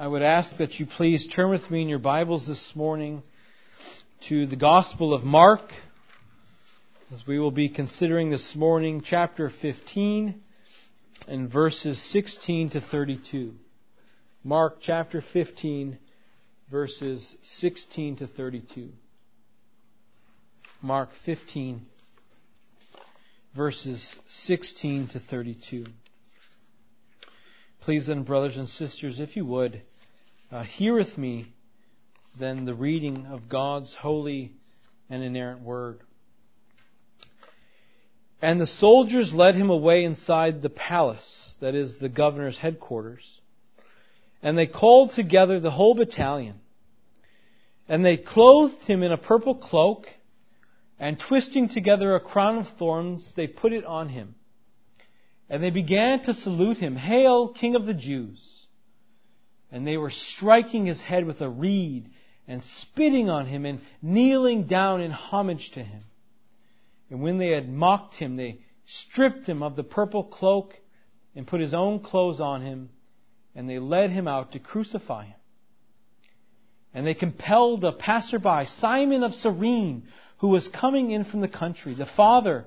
I would ask that you please turn with me in your Bibles this morning to the Gospel of Mark, as we will be considering this morning chapter 15 and verses 16 to 32. Mark chapter 15, verses 16 to 32. Mark 15, verses 16 to 32. Please then, brothers and sisters, if you would, hear with me then the reading of God's holy and inerrant word. And the soldiers led him away inside the palace, that is the governor's headquarters. And they called together the whole battalion. And they clothed him in a purple cloak, and twisting together a crown of thorns, they put it on him. And they began to salute him, "Hail, King of the Jews!" And they were striking his head with a reed and spitting on him and kneeling down in homage to him. And when they had mocked him, they stripped him of the purple cloak and put his own clothes on him, and they led him out to crucify him. And they compelled a passerby, Simon of Cyrene, who was coming in from the country, the father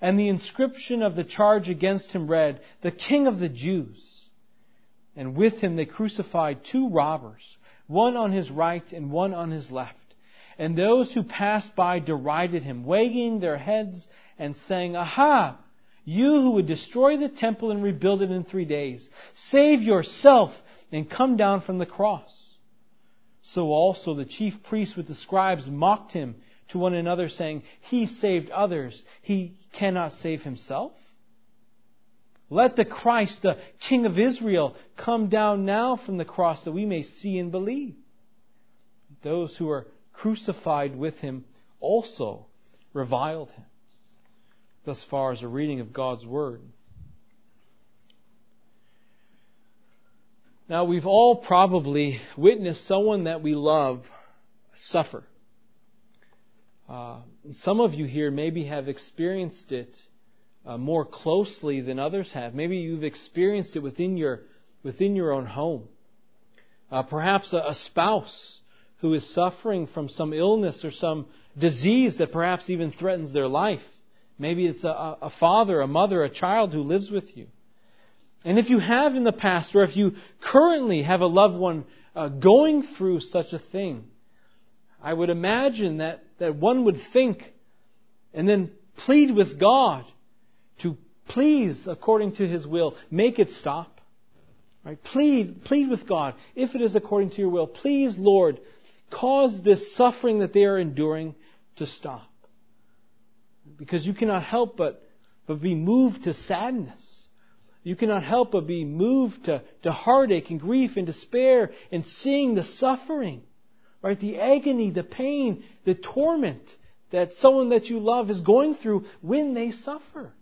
And the inscription of the charge against him read, "The King of the Jews." And with him they crucified two robbers, one on his right and one on his left. And those who passed by derided him, wagging their heads and saying, "Aha! You who would destroy the temple and rebuild it in 3 days, save yourself and come down from the cross." So also the chief priests with the scribes mocked him to one another, saying, "He saved others. He cannot save himself. Let the Christ, the King of Israel, come down now from the cross that we may see and believe." Those who were crucified with him also reviled him. Thus far is a reading of God's Word. Now, we've all probably witnessed someone that we love suffer. Some of you here maybe have experienced it more closely than others have. Maybe you've experienced it within your own home. Perhaps a spouse who is suffering from some illness or some disease that perhaps even threatens their life. Maybe it's a father, a mother, a child who lives with you. And if you have in the past, or if you currently have a loved one going through such a thing, I would imagine that one would think and then plead with God to please, according to His will, make it stop. Right? Plead with God. If it is according to your will, please, Lord, cause this suffering that they are enduring to stop. Because you cannot help but be moved to sadness. You cannot help but be moved to heartache and grief and despair and seeing the suffering. Right, the agony, the pain, the torment that someone that you love is going through when they suffer.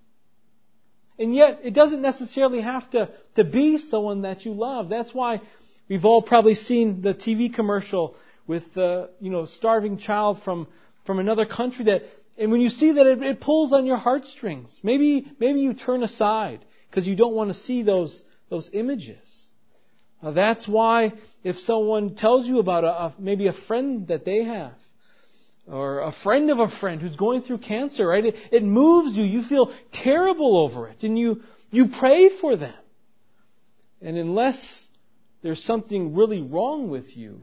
And yet, it doesn't necessarily have to be someone that you love. That's why we've all probably seen the TV commercial with the starving child from another country. And when you see that, it pulls on your heartstrings. Maybe you turn aside because you don't want to see those images. Now that's why if someone tells you about maybe a friend that they have, or a friend of a friend who's going through cancer, right? It moves you. You feel terrible over it, and you pray for them. And unless there's something really wrong with you,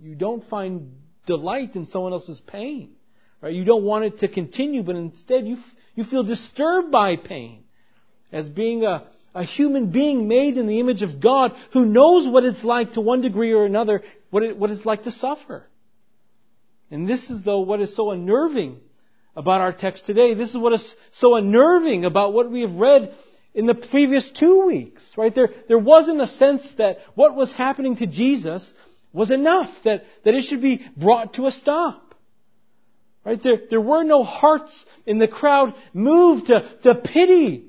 you don't find delight in someone else's pain, right? You don't want it to continue, but instead you feel disturbed by pain as being a human being made in the image of God who knows what it's like to one degree or another, what it's like to suffer. And this is what is so unnerving about our text today. This is what is so unnerving about what we have read in the previous 2 weeks. Right? There wasn't a sense that what was happening to Jesus was enough that it should be brought to a stop. Right? There were no hearts in the crowd moved to pity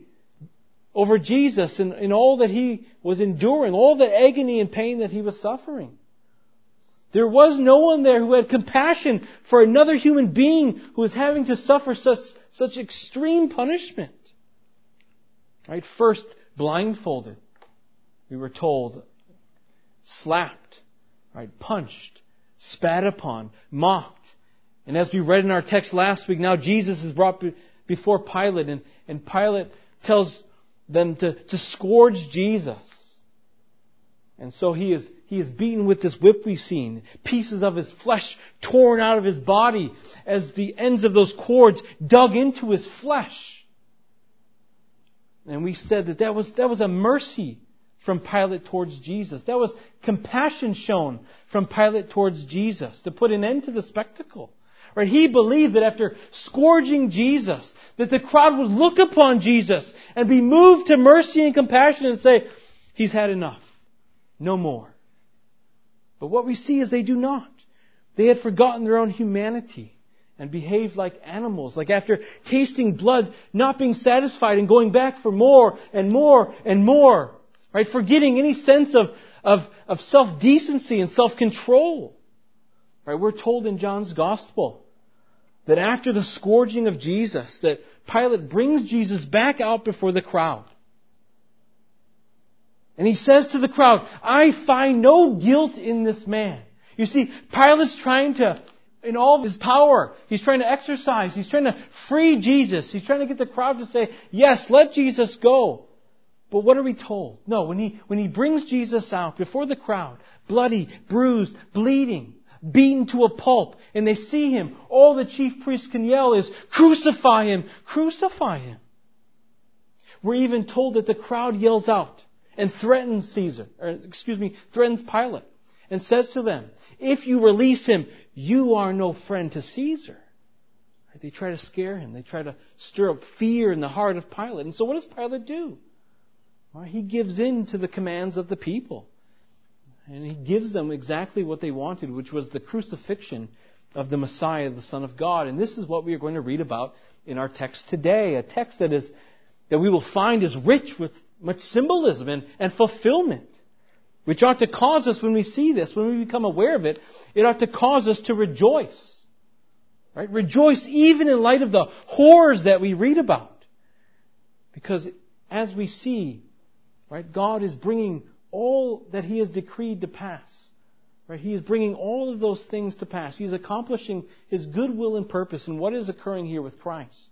over Jesus and all that he was enduring, all the agony and pain that he was suffering. There was no one there who had compassion for another human being who was having to suffer such extreme punishment. Right? First, blindfolded, we were told, slapped, right, punched, spat upon, mocked. And as we read in our text last week, now Jesus is brought before Pilate, and Pilate tells them to scourge Jesus. And so he is beaten with this whip we've seen, pieces of his flesh torn out of his body as the ends of those cords dug into his flesh. And we said that was a mercy from Pilate towards Jesus. That was compassion shown from Pilate towards Jesus to put an end to the spectacle. Right? He believed that after scourging Jesus, that the crowd would look upon Jesus and be moved to mercy and compassion and say, he's had enough. No more. But what we see is they do not. They had forgotten their own humanity and behaved like animals, like after tasting blood, not being satisfied and going back for more and more and more. Right? Forgetting any sense of self-decency and self-control. Right? We're told in John's Gospel that after the scourging of Jesus, that Pilate brings Jesus back out before the crowd. And he says to the crowd, I find no guilt in this man. You see, Pilate's trying to, in all of his power, he's trying to exercise, he's trying to free Jesus, he's trying to get the crowd to say, yes, let Jesus go. But what are we told? No, when he brings Jesus out before the crowd, bloody, bruised, bleeding, beaten to a pulp, and they see him, all the chief priests can yell is, crucify him, crucify him. We're even told that the crowd yells out and threatens Pilate and says to them, if you release him, you are no friend to Caesar. Right? They try to scare him. They try to stir up fear in the heart of Pilate. And so what does Pilate do? Well, he gives in to the commands of the people. And he gives them exactly what they wanted, which was the crucifixion of the Messiah, the Son of God. And this is what we are going to read about in our text today, a text that we will find is rich with much symbolism and fulfillment, which ought to cause us, when we see this, when we become aware of it, it ought to cause us to rejoice. Right? Rejoice even in light of the horrors that we read about. Because as we see, right, God is bringing all that He has decreed to pass. Right? He is bringing all of those things to pass. He is accomplishing His goodwill and purpose in what is occurring here with Christ.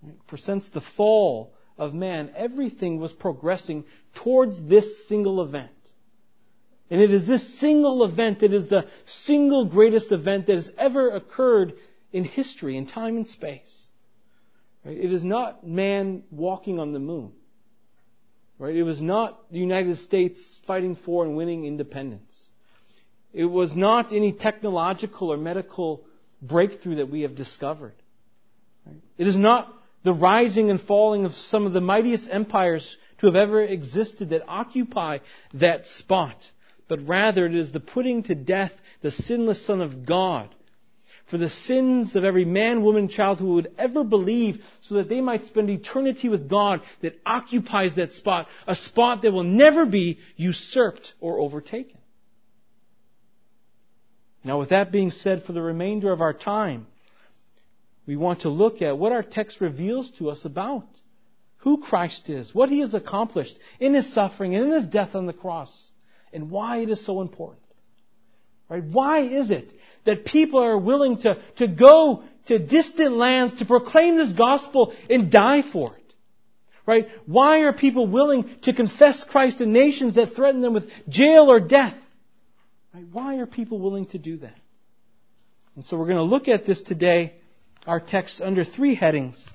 Right? For since the fall of man, everything was progressing towards this single event. And it is this single event that is the single greatest event that has ever occurred in history, in time and space. Right? It is not man walking on the moon. Right? It was not the United States fighting for and winning independence. It was not any technological or medical breakthrough that we have discovered. Right? It is not the rising and falling of some of the mightiest empires to have ever existed that occupy that spot. But rather it is the putting to death the sinless Son of God for the sins of every man, woman, child who would ever believe, so that they might spend eternity with God, that occupies that spot, a spot that will never be usurped or overtaken. Now with that being said, for the remainder of our time, we want to look at what our text reveals to us about who Christ is, what He has accomplished in His suffering and in His death on the cross, and why it is so important. Right? Why is it that people are willing to go to distant lands to proclaim this gospel and die for it? Right? Why are people willing to confess Christ in nations that threaten them with jail or death? Right? Why are people willing to do that? And so we're going to look at this today, our text, under three headings.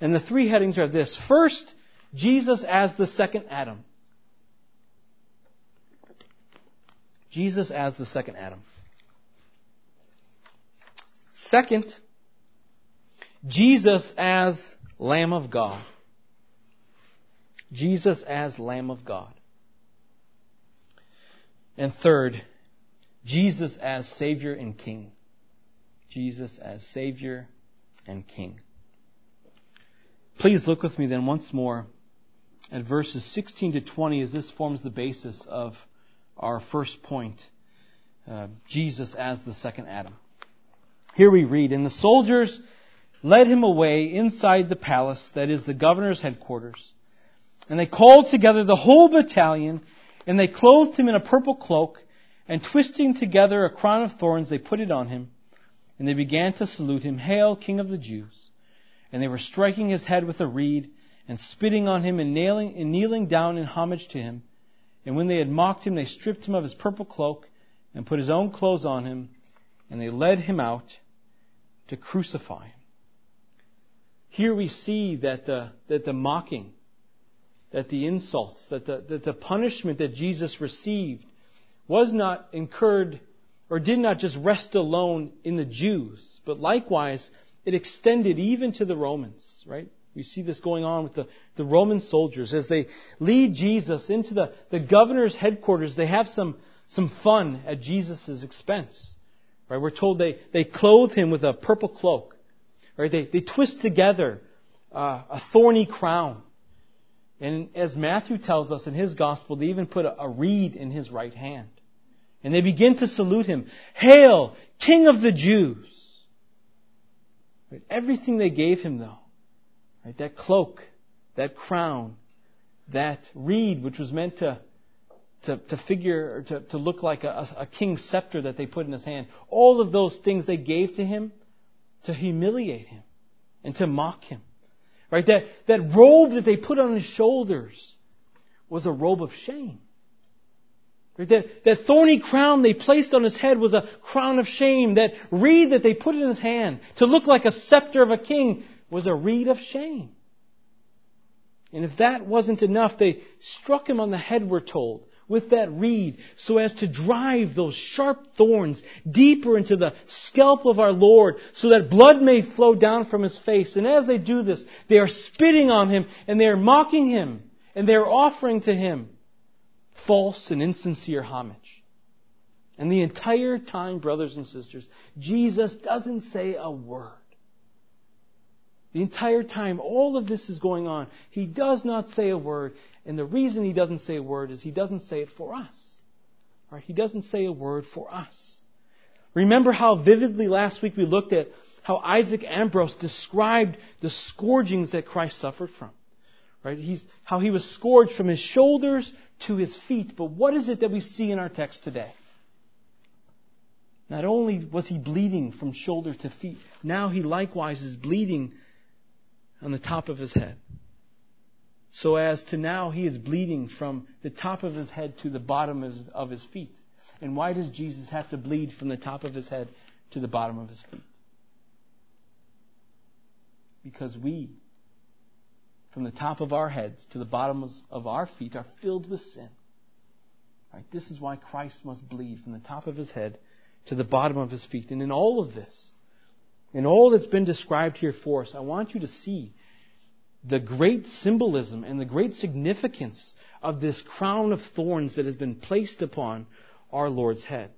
And the three headings are this. First, Jesus as the second Adam. Jesus as the second Adam. Second, Jesus as Lamb of God. Jesus as Lamb of God. And third, Jesus as Savior and King. Jesus as Savior and King. Please look with me then once more at verses 16 to 20 as this forms the basis of our first point, Jesus as the second Adam. Here we read, "And the soldiers led him away inside the palace, that is, the governor's headquarters. And they called together the whole battalion, and they clothed him in a purple cloak, and twisting together a crown of thorns, they put it on him. And they began to salute him, 'Hail, King of the Jews!' And they were striking his head with a reed, and spitting on him, and kneeling down in homage to him. And when they had mocked him, they stripped him of his purple cloak, and put his own clothes on him, and they led him out to crucify him." Here we see that the mocking, that the insults, that the punishment that Jesus received was not incurred or did not just rest alone in the Jews, but likewise it extended even to the Romans, right? We see this going on with the Roman soldiers. As they lead Jesus into the governor's headquarters, they have some fun at Jesus' expense. Right? We're told they clothe him with a purple cloak. Right? They twist together a thorny crown. And as Matthew tells us in his gospel, they even put a reed in his right hand. And they begin to salute him. "Hail, King of the Jews!" Right? Everything they gave him, though, right? That cloak, that crown, that reed, which was meant to figure, or to look like a king's scepter that they put in his hand. All of those things they gave to him to humiliate him and to mock him. Right? That robe that they put on his shoulders was a robe of shame. Right? That thorny crown they placed on his head was a crown of shame. That reed that they put in his hand to look like a scepter of a king was a reed of shame. And if that wasn't enough, they struck him on the head, we're told, with that reed, so as to drive those sharp thorns deeper into the scalp of our Lord, so that blood may flow down from his face. And as they do this, they are spitting on him, and they are mocking him, and they are offering to him false and insincere homage. And the entire time, brothers and sisters, Jesus doesn't say a word. The entire time all of this is going on, he does not say a word. And the reason he doesn't say a word is he doesn't say it for us. Right? He doesn't say a word for us. Remember how vividly last week we looked at how Isaac Ambrose described the scourgings that Christ suffered from. Right? How he was scourged from his shoulders to his feet. But what is it that we see in our text today? Not only was he bleeding from shoulder to feet, now he likewise is bleeding on the top of his head. So as to now he is bleeding from the top of his head to the bottom of his feet. And why does Jesus have to bleed from the top of his head to the bottom of his feet? Because we, from the top of our heads to the bottoms of our feet, are filled with sin. Right? This is why Christ must bleed from the top of his head to the bottom of his feet. And in all of this, in all that's been described here for us, I want you to see the great symbolism and the great significance of this crown of thorns that has been placed upon our Lord's head.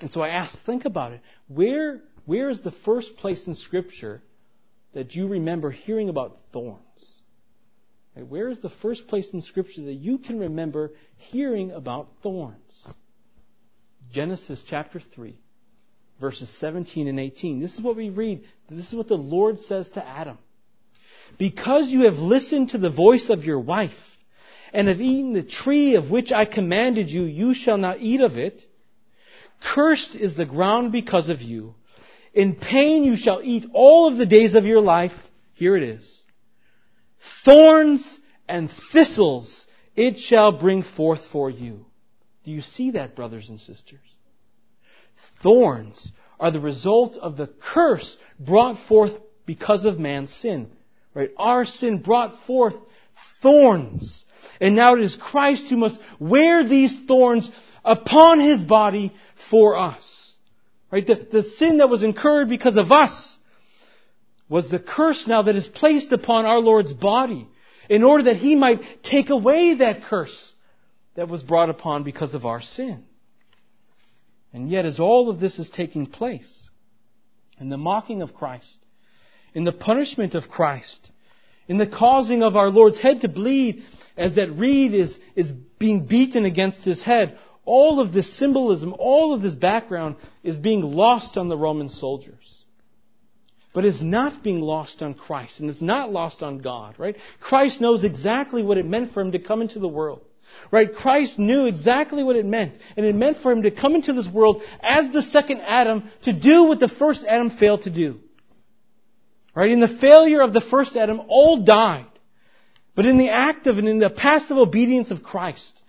And so I ask, think about it. Where is the first place in Scripture that you remember hearing about thorns? Where is the first place in Scripture that you can remember hearing about thorns? Genesis chapter 3. Verses 17 and 18. This is what we read. This is what the Lord says to Adam. "Because you have listened to the voice of your wife and have eaten the tree of which I commanded you, you shall not eat of it. Cursed is the ground because of you. In pain you shall eat all of the days of your life." Here it is. "Thorns and thistles it shall bring forth for you." Do you see that, brothers and sisters? Thorns are the result of the curse brought forth because of man's sin. Right? Our sin brought forth thorns. And now it is Christ who must wear these thorns upon his body for us. Right? The sin that was incurred because of us was the curse now that is placed upon our Lord's body in order that he might take away that curse that was brought upon because of our sin. And yet, as all of this is taking place, in the mocking of Christ, in the punishment of Christ, in the causing of our Lord's head to bleed as that reed is being beaten against his head, all of this symbolism, all of this background is being lost on the Roman soldiers. But it's not being lost on Christ, and it's not lost on God, right? Christ knows exactly what it meant for him to come into the world, right? Christ knew exactly what it meant, and it meant for him to come into this world as the second Adam to do what the first Adam failed to do. Right? In the failure of the first Adam, all died. But in the active and in the passive obedience of Christ,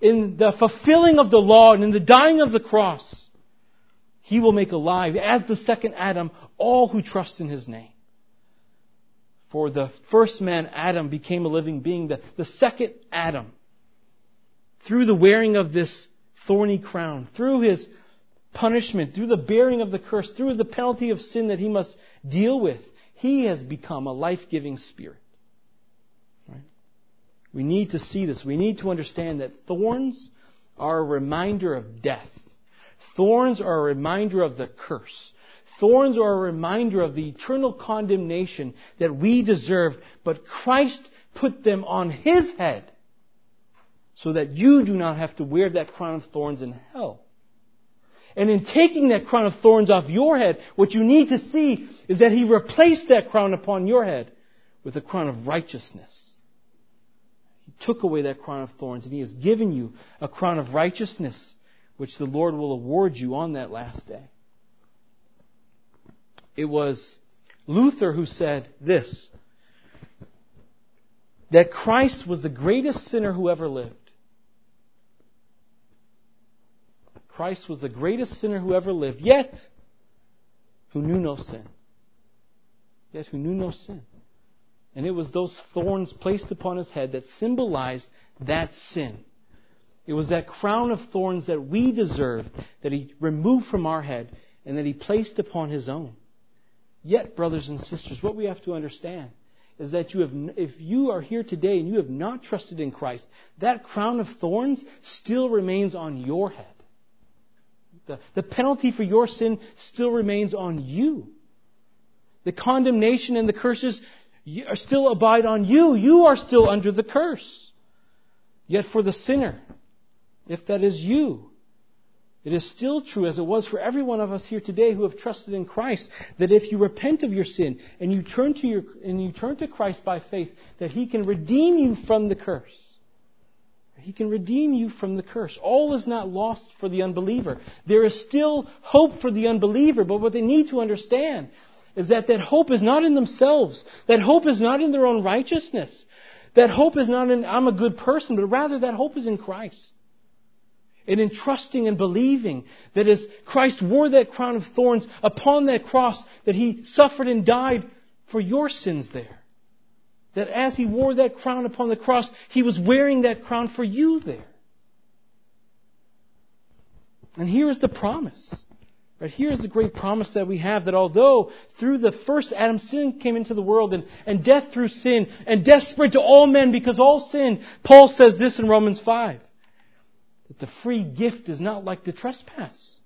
in the fulfilling of the law and in the dying of the cross, he will make alive, as the second Adam, all who trust in his name. For the first man, Adam, became a living being. The second Adam, through the wearing of this thorny crown, through his punishment, through the bearing of the curse, through the penalty of sin that he must deal with, he has become a life-giving spirit. Right? We need to see this. We need to understand that thorns are a reminder of death. Thorns are a reminder of the curse. Thorns are a reminder of the eternal condemnation that we deserved, but Christ put them on his head so that you do not have to wear that crown of thorns in hell. And in taking that crown of thorns off your head, what you need to see is that he replaced that crown upon your head with a crown of righteousness. He took away that crown of thorns, and he has given you a crown of righteousness, which the Lord will award you on that last day. It was Luther who said this, that Christ was the greatest sinner who ever lived. Christ was the greatest sinner who ever lived, yet who knew no sin. Yet who knew no sin. And it was those thorns placed upon his head that symbolized that sin. It was that crown of thorns that we deserved, that he removed from our head, and that he placed upon his own. Yet, brothers and sisters, what we have to understand is that if you are here today and you have not trusted in Christ, that crown of thorns still remains on your head. The penalty for your sin still remains on you. The condemnation and the curses still abide on you. You are still under the curse. Yet for the sinner, if that is you, it is still true, as it was for every one of us here today who have trusted in Christ, that if you repent of your sin and you turn to Christ by faith, that he can redeem you from the curse. He can redeem you from the curse. All is not lost for the unbeliever. There is still hope for the unbeliever, but what they need to understand is that hope is not in themselves. That hope is not in their own righteousness. That hope is not in, I'm a good person, but rather that hope is in Christ. And in trusting and believing that as Christ wore that crown of thorns upon that cross, that he suffered and died for your sins there. That as he wore that crown upon the cross, he was wearing that crown for you there. And here is the promise. Right? Here is the great promise that we have, that although through the first Adam sin came into the world, and death through sin, and death spread to all men because all sinned, Paul says this in Romans 5, that the free gift is not like the trespass.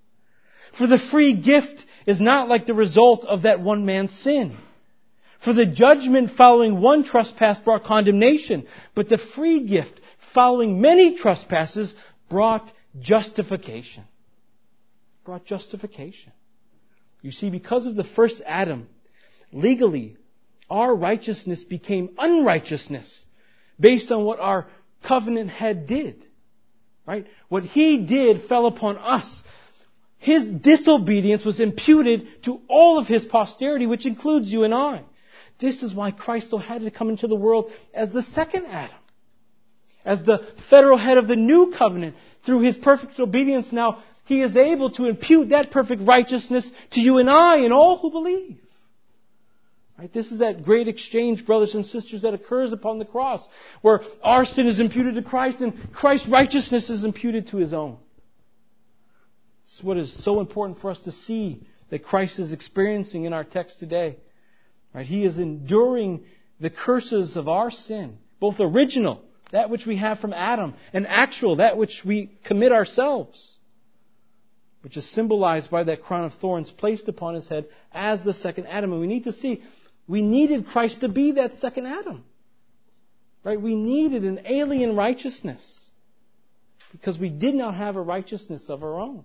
For the free gift is not like the result of that one man's sin. For the judgment following one trespass brought condemnation, but the free gift following many trespasses brought justification. Brought justification. You see, because of the first Adam, legally, our righteousness became unrighteousness based on what our covenant head did. Right? What he did fell upon us. His disobedience was imputed to all of his posterity, which includes you and I. This is why Christ had to come into the world as the second Adam, as the federal head of the new covenant. Through his perfect obedience now, he is able to impute that perfect righteousness to you and I and all who believe. Right? This is that great exchange, brothers and sisters, that occurs upon the cross, where our sin is imputed to Christ and Christ's righteousness is imputed to his own. This is what is so important for us to see that Christ is experiencing in our text today. Right? He is enduring the curses of our sin, both original, that which we have from Adam, and actual, that which we commit ourselves. which is symbolized by that crown of thorns placed upon his head as the second Adam. And we need to see, we needed Christ to be that second Adam. Right? We needed an alien righteousness because we did not have a righteousness of our own.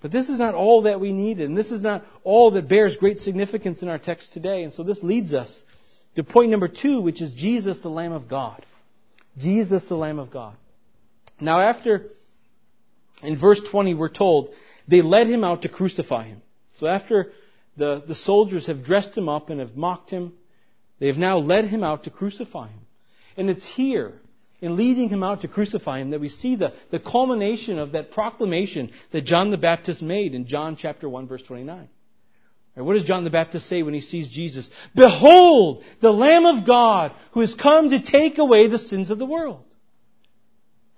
But this is not all that we needed, and this is not all that bears great significance in our text today. And so this leads us to point number 2, which is Jesus, the Lamb of God. Jesus, the Lamb of God. Now after, in verse 20, we're told, they led him out to crucify him. So after the soldiers have dressed him up and have mocked him, they have now led him out to crucify him. And it's here, in leading him out to crucify him, that we see the culmination of that proclamation that John the Baptist made in John chapter 1, verse 29. And what does John the Baptist say when he sees Jesus? Behold, the Lamb of God who has come to take away the sins of the world.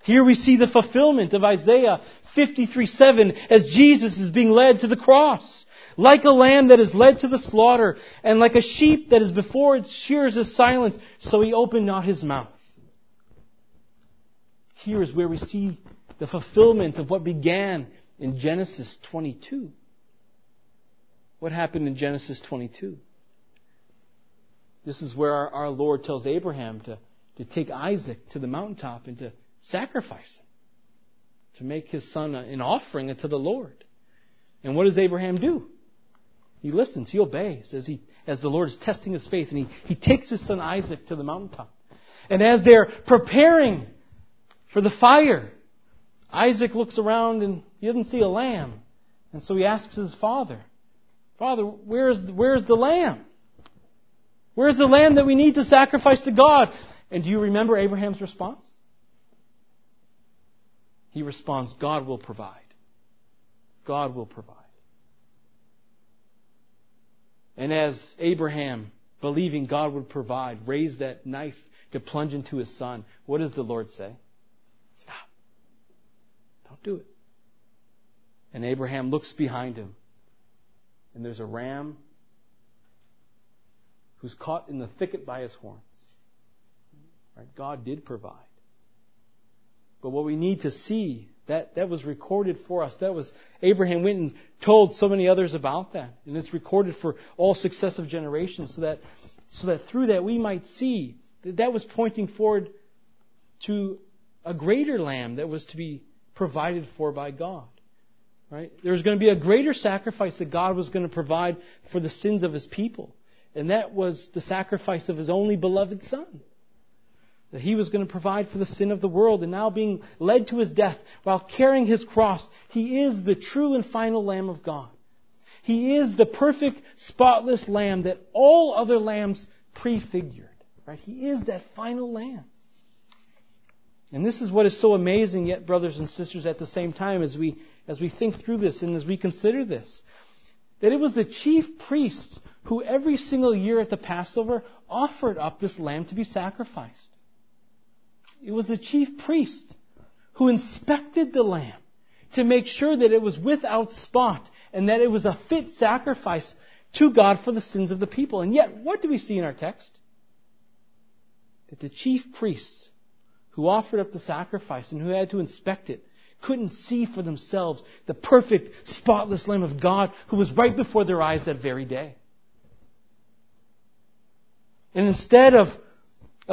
Here we see the fulfillment of Isaiah 53:7 as Jesus is being led to the cross. Like a lamb that is led to the slaughter, and like a sheep that is before its shears is silent, so he opened not his mouth. Here is where we see the fulfillment of what began in Genesis 22. What happened in Genesis 22? This is where our Lord tells Abraham to take Isaac to the mountaintop and to sacrifice him, to make his son an offering unto the Lord. And what does Abraham do? He listens, he obeys as the Lord is testing his faith, and he takes his son Isaac to the mountaintop. And as they're preparing for the fire, Isaac looks around and he doesn't see a lamb. And so he asks his father, Father, where's the lamb? Where's the lamb that we need to sacrifice to God? And do you remember Abraham's response? He responds, God will provide. God will provide. And as Abraham, believing God would provide, raised that knife to plunge into his son, what does the Lord say? Stop. Don't do it. And Abraham looks behind him, and there's a ram who's caught in the thicket by his horns. Right? God did provide. But what we need to see, that was recorded for us. That was, Abraham went and told so many others about that. And it's recorded for all successive generations so that through that we might see that was pointing forward to a greater lamb that was to be provided for by God. Right? There was going to be a greater sacrifice that God was going to provide for the sins of his people. And that was the sacrifice of his only beloved son. That he was going to provide for the sin of the world, and now being led to his death while carrying his cross, he is the true and final Lamb of God. He is the perfect, spotless Lamb that all other lambs prefigured. Right? He is that final Lamb. And this is what is so amazing, yet, brothers and sisters, at the same time as we think through this and as we consider this, that it was the chief priests who every single year at the Passover offered up this lamb to be sacrificed. It was the chief priest who inspected the lamb to make sure that it was without spot and that it was a fit sacrifice to God for the sins of the people. And yet, what do we see in our text? That the chief priests who offered up the sacrifice and who had to inspect it couldn't see for themselves the perfect, spotless Lamb of God who was right before their eyes that very day. And instead of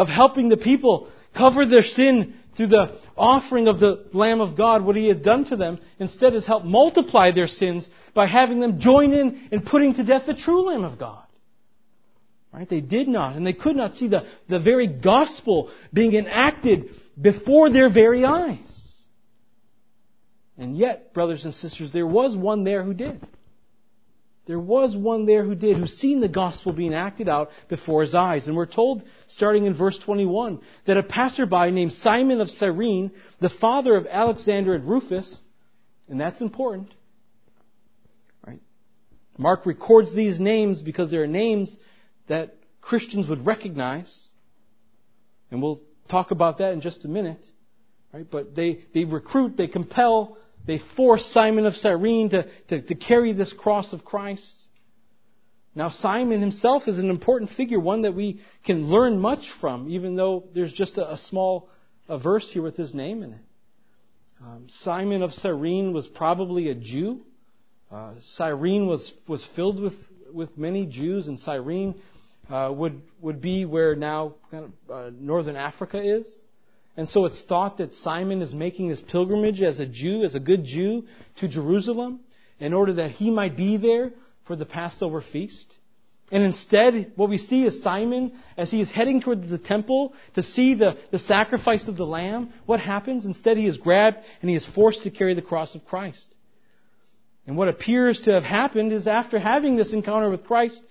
helping the people cover their sin through the offering of the Lamb of God, what he had done to them, instead has helped multiply their sins by having them join in putting to death the true Lamb of God. Right? They did not, and they could not see the very gospel being enacted before their very eyes. And yet, brothers and sisters, there was one there who did. There was one there who did, who's seen the gospel being acted out before his eyes. And we're told, starting in verse 21, that a passerby named Simon of Cyrene, the father of Alexander and Rufus, and that's important. Right? Mark records these names because they are names that Christians would recognize. And we'll talk about that in just a minute. Right? But they recruit, they compel, they force Simon of Cyrene to carry this cross of Christ. Now Simon himself is an important figure, one that we can learn much from, even though there's just a small verse here with his name in it. Simon of Cyrene was probably a Jew. Cyrene was filled with many Jews, and Cyrene would be where now kind of northern Africa is. And so it's thought that Simon is making his pilgrimage as a Jew, as a good Jew, to Jerusalem in order that he might be there for the Passover feast. And instead, what we see is Simon, as he is heading towards the temple to see the sacrifice of the Lamb, what happens? Instead, he is grabbed and he is forced to carry the cross of Christ. And what appears to have happened is after having this encounter with Christ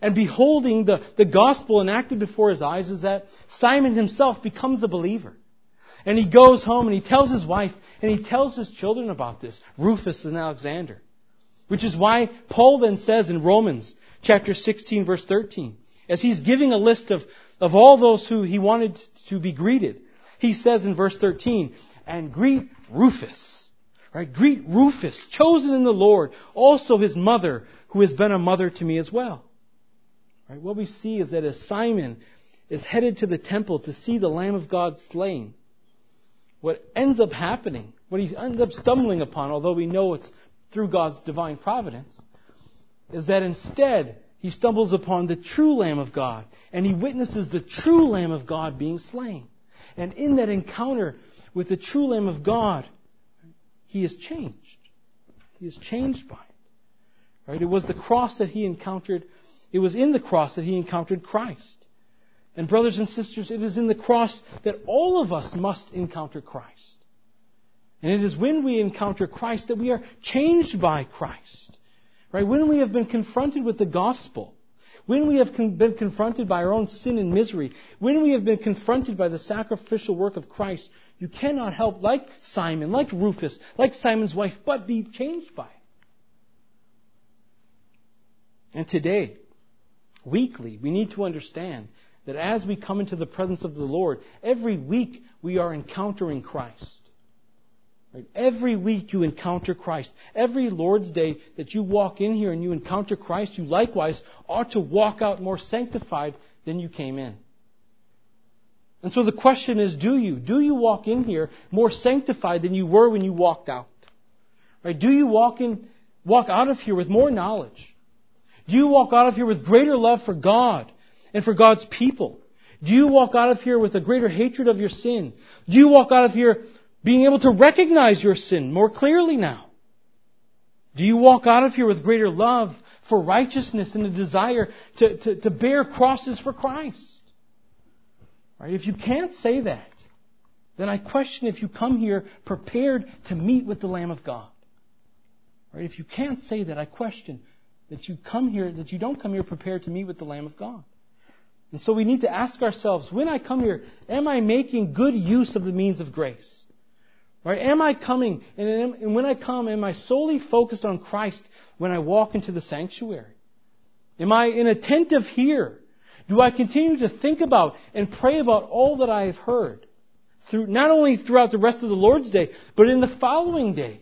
and beholding the gospel enacted before his eyes is that Simon himself becomes a believer. And he goes home and he tells his wife and he tells his children about this, Rufus and Alexander. Which is why Paul then says in Romans chapter 16, verse 13, as he's giving a list of all those who he wanted to be greeted, he says in verse 13, and greet Rufus. Right? Greet Rufus, chosen in the Lord, also his mother, who has been a mother to me as well. Right? What we see is that as Simon is headed to the temple to see the Lamb of God slain, what ends up happening, what he ends up stumbling upon, although we know it's through God's divine providence, is that instead he stumbles upon the true Lamb of God and he witnesses the true Lamb of God being slain. And in that encounter with the true Lamb of God, he is changed. He is changed by it. Right? It was the cross that he encountered. It was in the cross that he encountered Christ. And brothers and sisters, it is in the cross that all of us must encounter Christ. And it is when we encounter Christ that we are changed by Christ. Right? When we have been confronted with the gospel, when we have been confronted by our own sin and misery, when we have been confronted by the sacrificial work of Christ, you cannot help, like Simon, like Rufus, like Simon's wife, but be changed by it. And today, weekly, we need to understand that as we come into the presence of the Lord, every week we are encountering Christ. Right? Every week you encounter Christ. Every Lord's Day that you walk in here and you encounter Christ, you likewise ought to walk out more sanctified than you came in. And so the question is, do you walk in here more sanctified than you were when you walked out? Right? Do you walk out of here with more knowledge? Do you walk out of here with greater love for God and for God's people? Do you walk out of here with a greater hatred of your sin? Do you walk out of here being able to recognize your sin more clearly now? Do you walk out of here with greater love for righteousness and a desire to bear crosses for Christ? Right? If you can't say that, then I question if you come here prepared to meet with the Lamb of God. Right? If you can't say that, I question that you don't come here prepared to meet with the Lamb of God. And so we need to ask ourselves, when I come here, am I making good use of the means of grace? Right? Am I coming, and when I come, am I solely focused on Christ when I walk into the sanctuary? Am I inattentive here? Do I continue to think about and pray about all that I have heard, not only throughout the rest of the Lord's Day, but in the following days,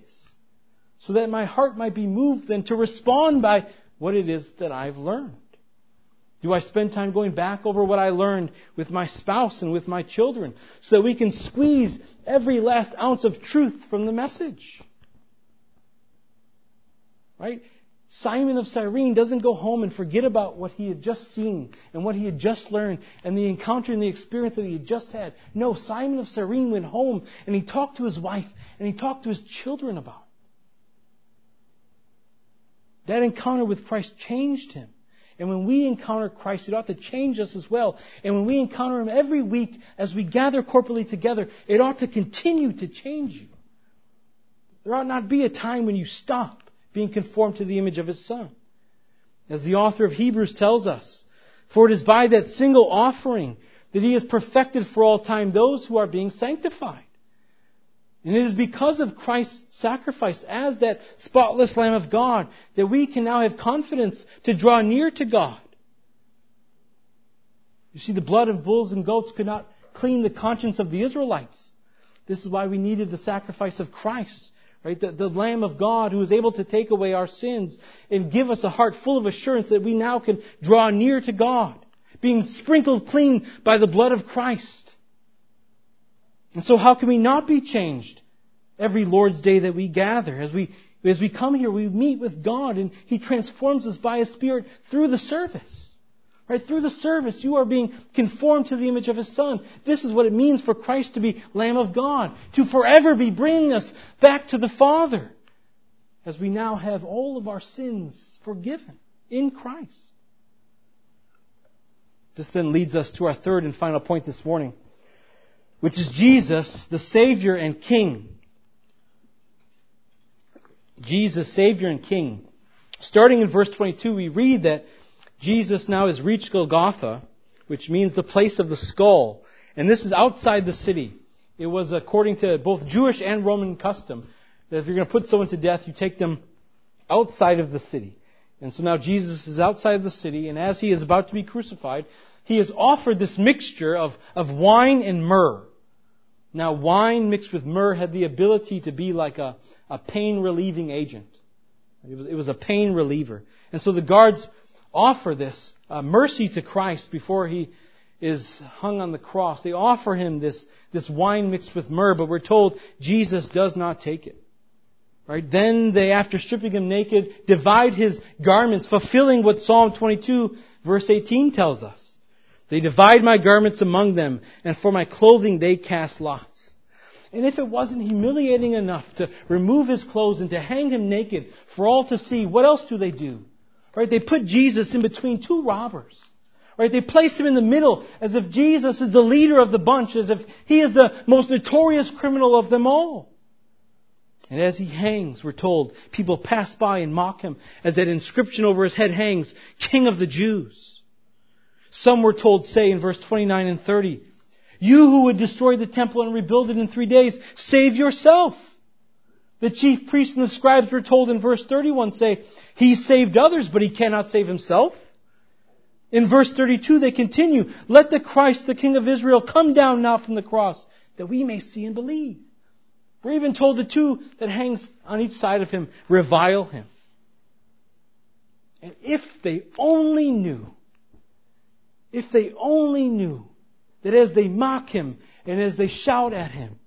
so that my heart might be moved then to respond by what it is that I've learned? Do I spend time going back over what I learned with my spouse and with my children so that we can squeeze every last ounce of truth from the message? Right? Simon of Cyrene doesn't go home and forget about what he had just seen and what he had just learned and the encounter and the experience that he had just had. No, Simon of Cyrene went home and he talked to his wife and he talked to his children about it. That encounter with Christ changed him. And when we encounter Christ, it ought to change us as well. And when we encounter Him every week as we gather corporately together, it ought to continue to change you. There ought not be a time when you stop being conformed to the image of His Son. As the author of Hebrews tells us, for it is by that single offering that He has perfected for all time those who are being sanctified. And it is because of Christ's sacrifice as that spotless Lamb of God that we can now have confidence to draw near to God. You see, the blood of bulls and goats could not clean the conscience of the Israelites. This is why we needed the sacrifice of Christ, right? The Lamb of God who is able to take away our sins and give us a heart full of assurance that we now can draw near to God, being sprinkled clean by the blood of Christ. And so how can we not be changed every Lord's Day that we gather. As we come here, we meet with God, and He transforms us by His Spirit through the service. Right? Through the service, you are being conformed to the image of His Son. This is what it means for Christ to be Lamb of God, to forever be bringing us back to the Father, as we now have all of our sins forgiven in Christ. This then leads us to our third and final point this morning, which is Jesus, the Savior and King. Jesus, Savior and King. Starting in verse 22, we read that Jesus now has reached Golgotha, which means the place of the skull. And this is outside the city. It was according to both Jewish and Roman custom that if you're going to put someone to death, you take them outside of the city. And so now Jesus is outside of the city, and as He is about to be crucified, He is offered this mixture of wine and myrrh. Now, wine mixed with myrrh had the ability to be like a pain-relieving agent. It was a pain reliever. And so the guards offer this mercy to Christ before He is hung on the cross. They offer Him this wine mixed with myrrh, but we're told Jesus does not take it. Right? Then they, after stripping Him naked, divide His garments, fulfilling what Psalm 22, verse 18 tells us. They divide my garments among them, and for my clothing they cast lots. And if it wasn't humiliating enough to remove His clothes and to hang Him naked for all to see, what else do they do? Right? They put Jesus in between two robbers. Right? They place Him in the middle as if Jesus is the leader of the bunch, as if He is the most notorious criminal of them all. And as He hangs, we're told, people pass by and mock Him as that inscription over His head hangs, King of the Jews. Some, we're told, say in verse 29 and 30, you who would destroy the temple and rebuild it in 3 days, save yourself. The chief priests and the scribes, we're told in verse 31, say, He saved others, but He cannot save Himself. In verse 32, they continue, let the Christ, the King of Israel, come down now from the cross, that we may see and believe. We're even told the two that hangs on each side of Him revile Him. And if they only knew that as they mock Him and as they shout at Him,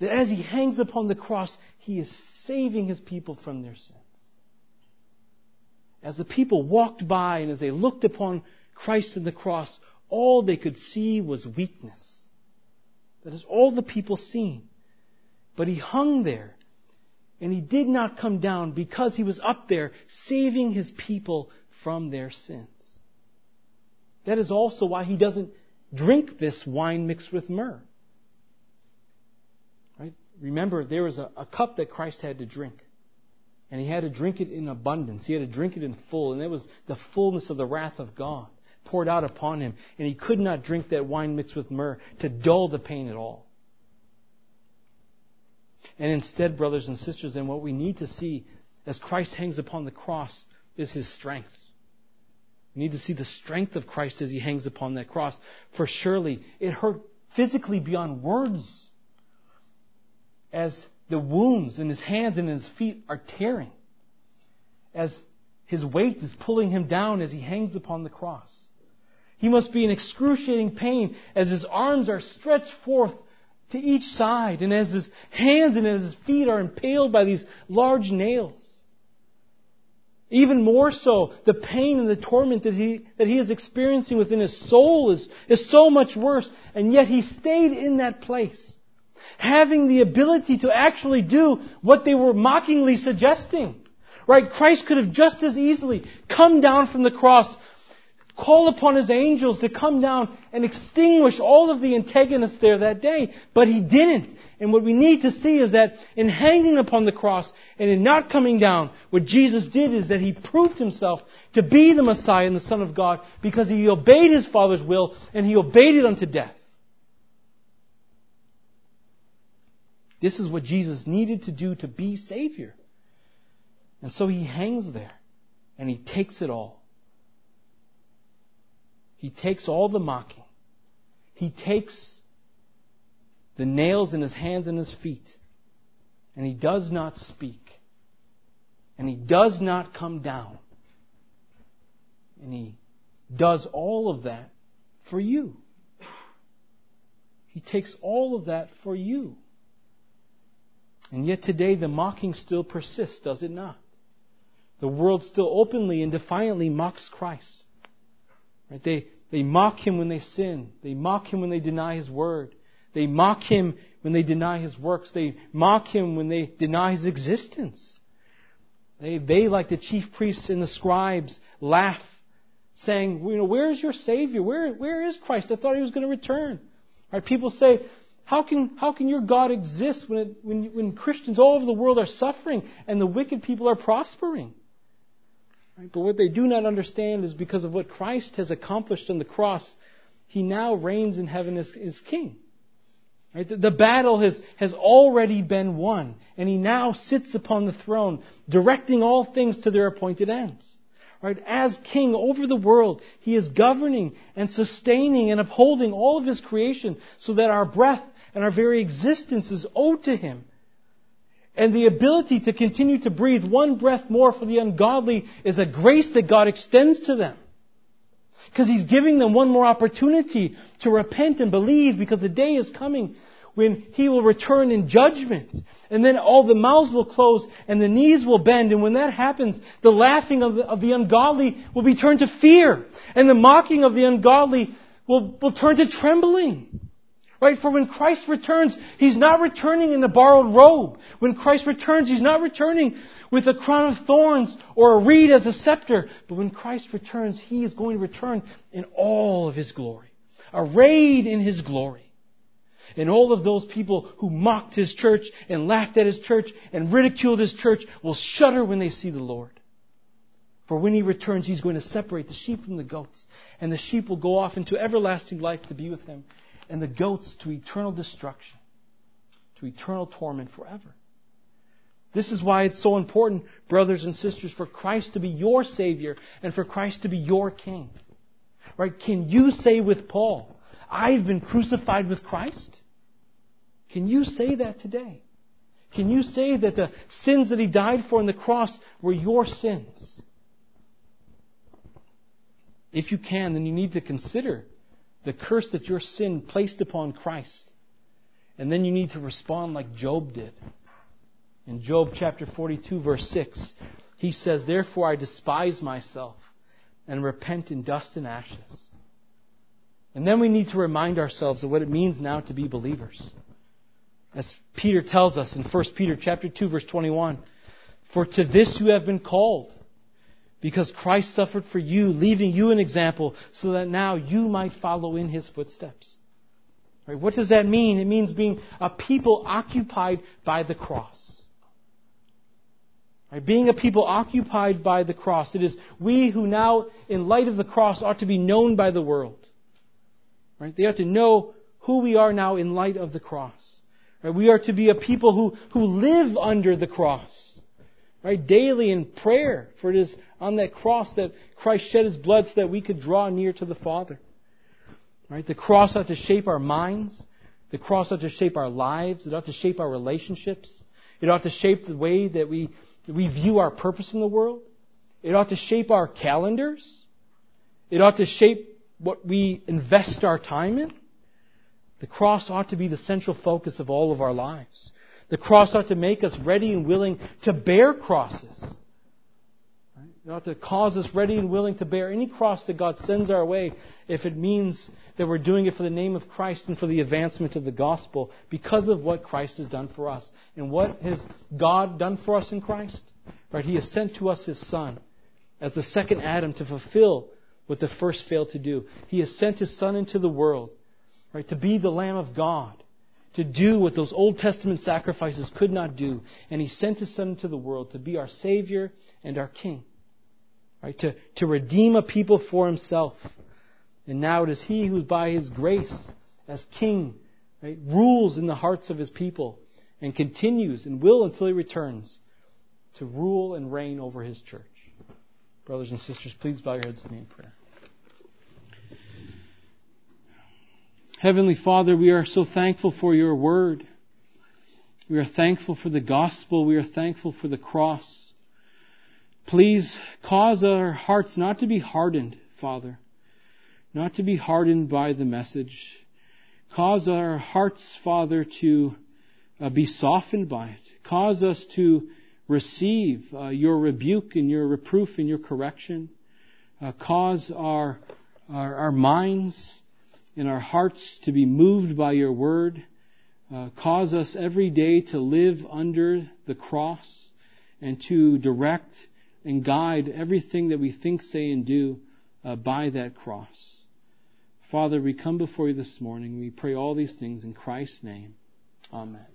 that as He hangs upon the cross, He is saving His people from their sins. As the people walked by and as they looked upon Christ and the cross, all they could see was weakness. That is all the people seen. But He hung there, and He did not come down because He was up there saving His people from their sins. That is also why He doesn't drink this wine mixed with myrrh. Right? Remember, there was a cup that Christ had to drink, and He had to drink it in abundance. He had to drink it in full, and that was the fullness of the wrath of God poured out upon Him, and He could not drink that wine mixed with myrrh to dull the pain at all. And instead, brothers and sisters, then what we need to see as Christ hangs upon the cross is His strength. We need to see the strength of Christ as He hangs upon that cross. For surely it hurt physically beyond words as the wounds in His hands and in His feet are tearing, as His weight is pulling Him down as He hangs upon the cross. He must be in excruciating pain as His arms are stretched forth to each side, and as His hands and as His feet are impaled by these large nails. Even more so, the pain and the torment that he is experiencing within his soul is so much worse, and yet He stayed in that place, having the ability to actually do what they were mockingly suggesting. Right? Christ could have just as easily come down from the cross, call upon His angels to come down and extinguish all of the antagonists there that day. But He didn't. And what we need to see is that in hanging upon the cross and in not coming down, what Jesus did is that He proved Himself to be the Messiah and the Son of God, because He obeyed His Father's will and He obeyed it unto death. This is what Jesus needed to do to be Savior. And so He hangs there and He takes it all. He takes all the mocking. He takes the nails in His hands and His feet. And He does not speak. And He does not come down. And He does all of that for you. He takes all of that for you. And yet today the mocking still persists, does it not? The world still openly and defiantly mocks Christ. Right? They mock Him when they sin. They mock Him when they deny His Word. They mock Him when they deny His works. They mock Him when they deny His existence. They, like the chief priests and the scribes, laugh, saying, "You know, where is your Savior? Where is Christ? I thought He was going to return." Right? People say, How can your God exist when Christians all over the world are suffering and the wicked people are prospering? Right? But what they do not understand is because of what Christ has accomplished on the cross, He now reigns in heaven as King. Right? The battle has already been won, and He now sits upon the throne, directing all things to their appointed ends. Right? As King over the world, He is governing and sustaining and upholding all of His creation so that our breath and our very existence is owed to Him. And the ability to continue to breathe one breath more for the ungodly is a grace that God extends to them. Because He's giving them one more opportunity to repent and believe, because the day is coming when He will return in judgment. And then all the mouths will close and the knees will bend. And when that happens, the laughing of the ungodly will be turned to fear. And the mocking of the ungodly will turn to trembling. Right? For when Christ returns, He's not returning in a borrowed robe. When Christ returns, He's not returning with a crown of thorns or a reed as a scepter. But when Christ returns, He is going to return in all of His glory, arrayed in His glory. And all of those people who mocked His church and laughed at His church and ridiculed His church will shudder when they see the Lord. For when He returns, He's going to separate the sheep from the goats. And the sheep will go off into everlasting life to be with Him. And the goats to eternal destruction, to eternal torment forever. This is why it's so important, brothers and sisters, for Christ to be your Savior and for Christ to be your King. Right? Can you say with Paul, "I've been crucified with Christ"? Can you say that today? Can you say that the sins that He died for on the cross were your sins? If you can, then you need to consider the curse that your sin placed upon Christ. And then you need to respond like Job did. In Job chapter 42, verse 6, he says, "Therefore I despise myself and repent in dust and ashes." And then we need to remind ourselves of what it means now to be believers. As Peter tells us in 1 Peter chapter 2, verse 21, "For to this you have been called, because Christ suffered for you, leaving you an example, so that now you might follow in His footsteps." Right? What does that mean? It means being a people occupied by the cross. Right? Being a people occupied by the cross. It is we who now, in light of the cross, ought to be known by the world. Right? They ought to know who we are now in light of the cross. Right? We are to be a people who live under the cross. Right, daily in prayer, for it is on that cross that Christ shed His blood so that we could draw near to the Father. Right, the cross ought to shape our minds. The cross ought to shape our lives. It ought to shape our relationships. It ought to shape the way that we view our purpose in the world. It ought to shape our calendars. It ought to shape what we invest our time in. The cross ought to be the central focus of all of our lives. The cross ought to make us ready and willing to bear crosses. It ought to cause us ready and willing to bear any cross that God sends our way if it means that we're doing it for the name of Christ and for the advancement of the gospel because of what Christ has done for us. And what has God done for us in Christ? Right? He has sent to us His Son as the second Adam to fulfill what the first failed to do. He has sent His Son into the world, right, to be the Lamb of God, to do what those Old Testament sacrifices could not do. And He sent His Son into the world to be our Savior and our King. Right? To redeem a people for Himself. And now it is He who by His grace as King, right, rules in the hearts of His people and continues and will until He returns to rule and reign over His church. Brothers and sisters, please bow your heads with me in prayer. Heavenly Father, we are so thankful for Your Word. We are thankful for the Gospel. We are thankful for the cross. Please cause our hearts not to be hardened, Father, not to be hardened by the message. Cause our hearts, Father, to be softened by it. Cause us to receive your rebuke and your reproof and your correction. Cause our minds and our hearts to be moved by your word. Cause us every day to live under the cross and to direct and guide everything that we think, say, and do by that cross. Father, we come before you this morning. We pray all these things in Christ's name. Amen.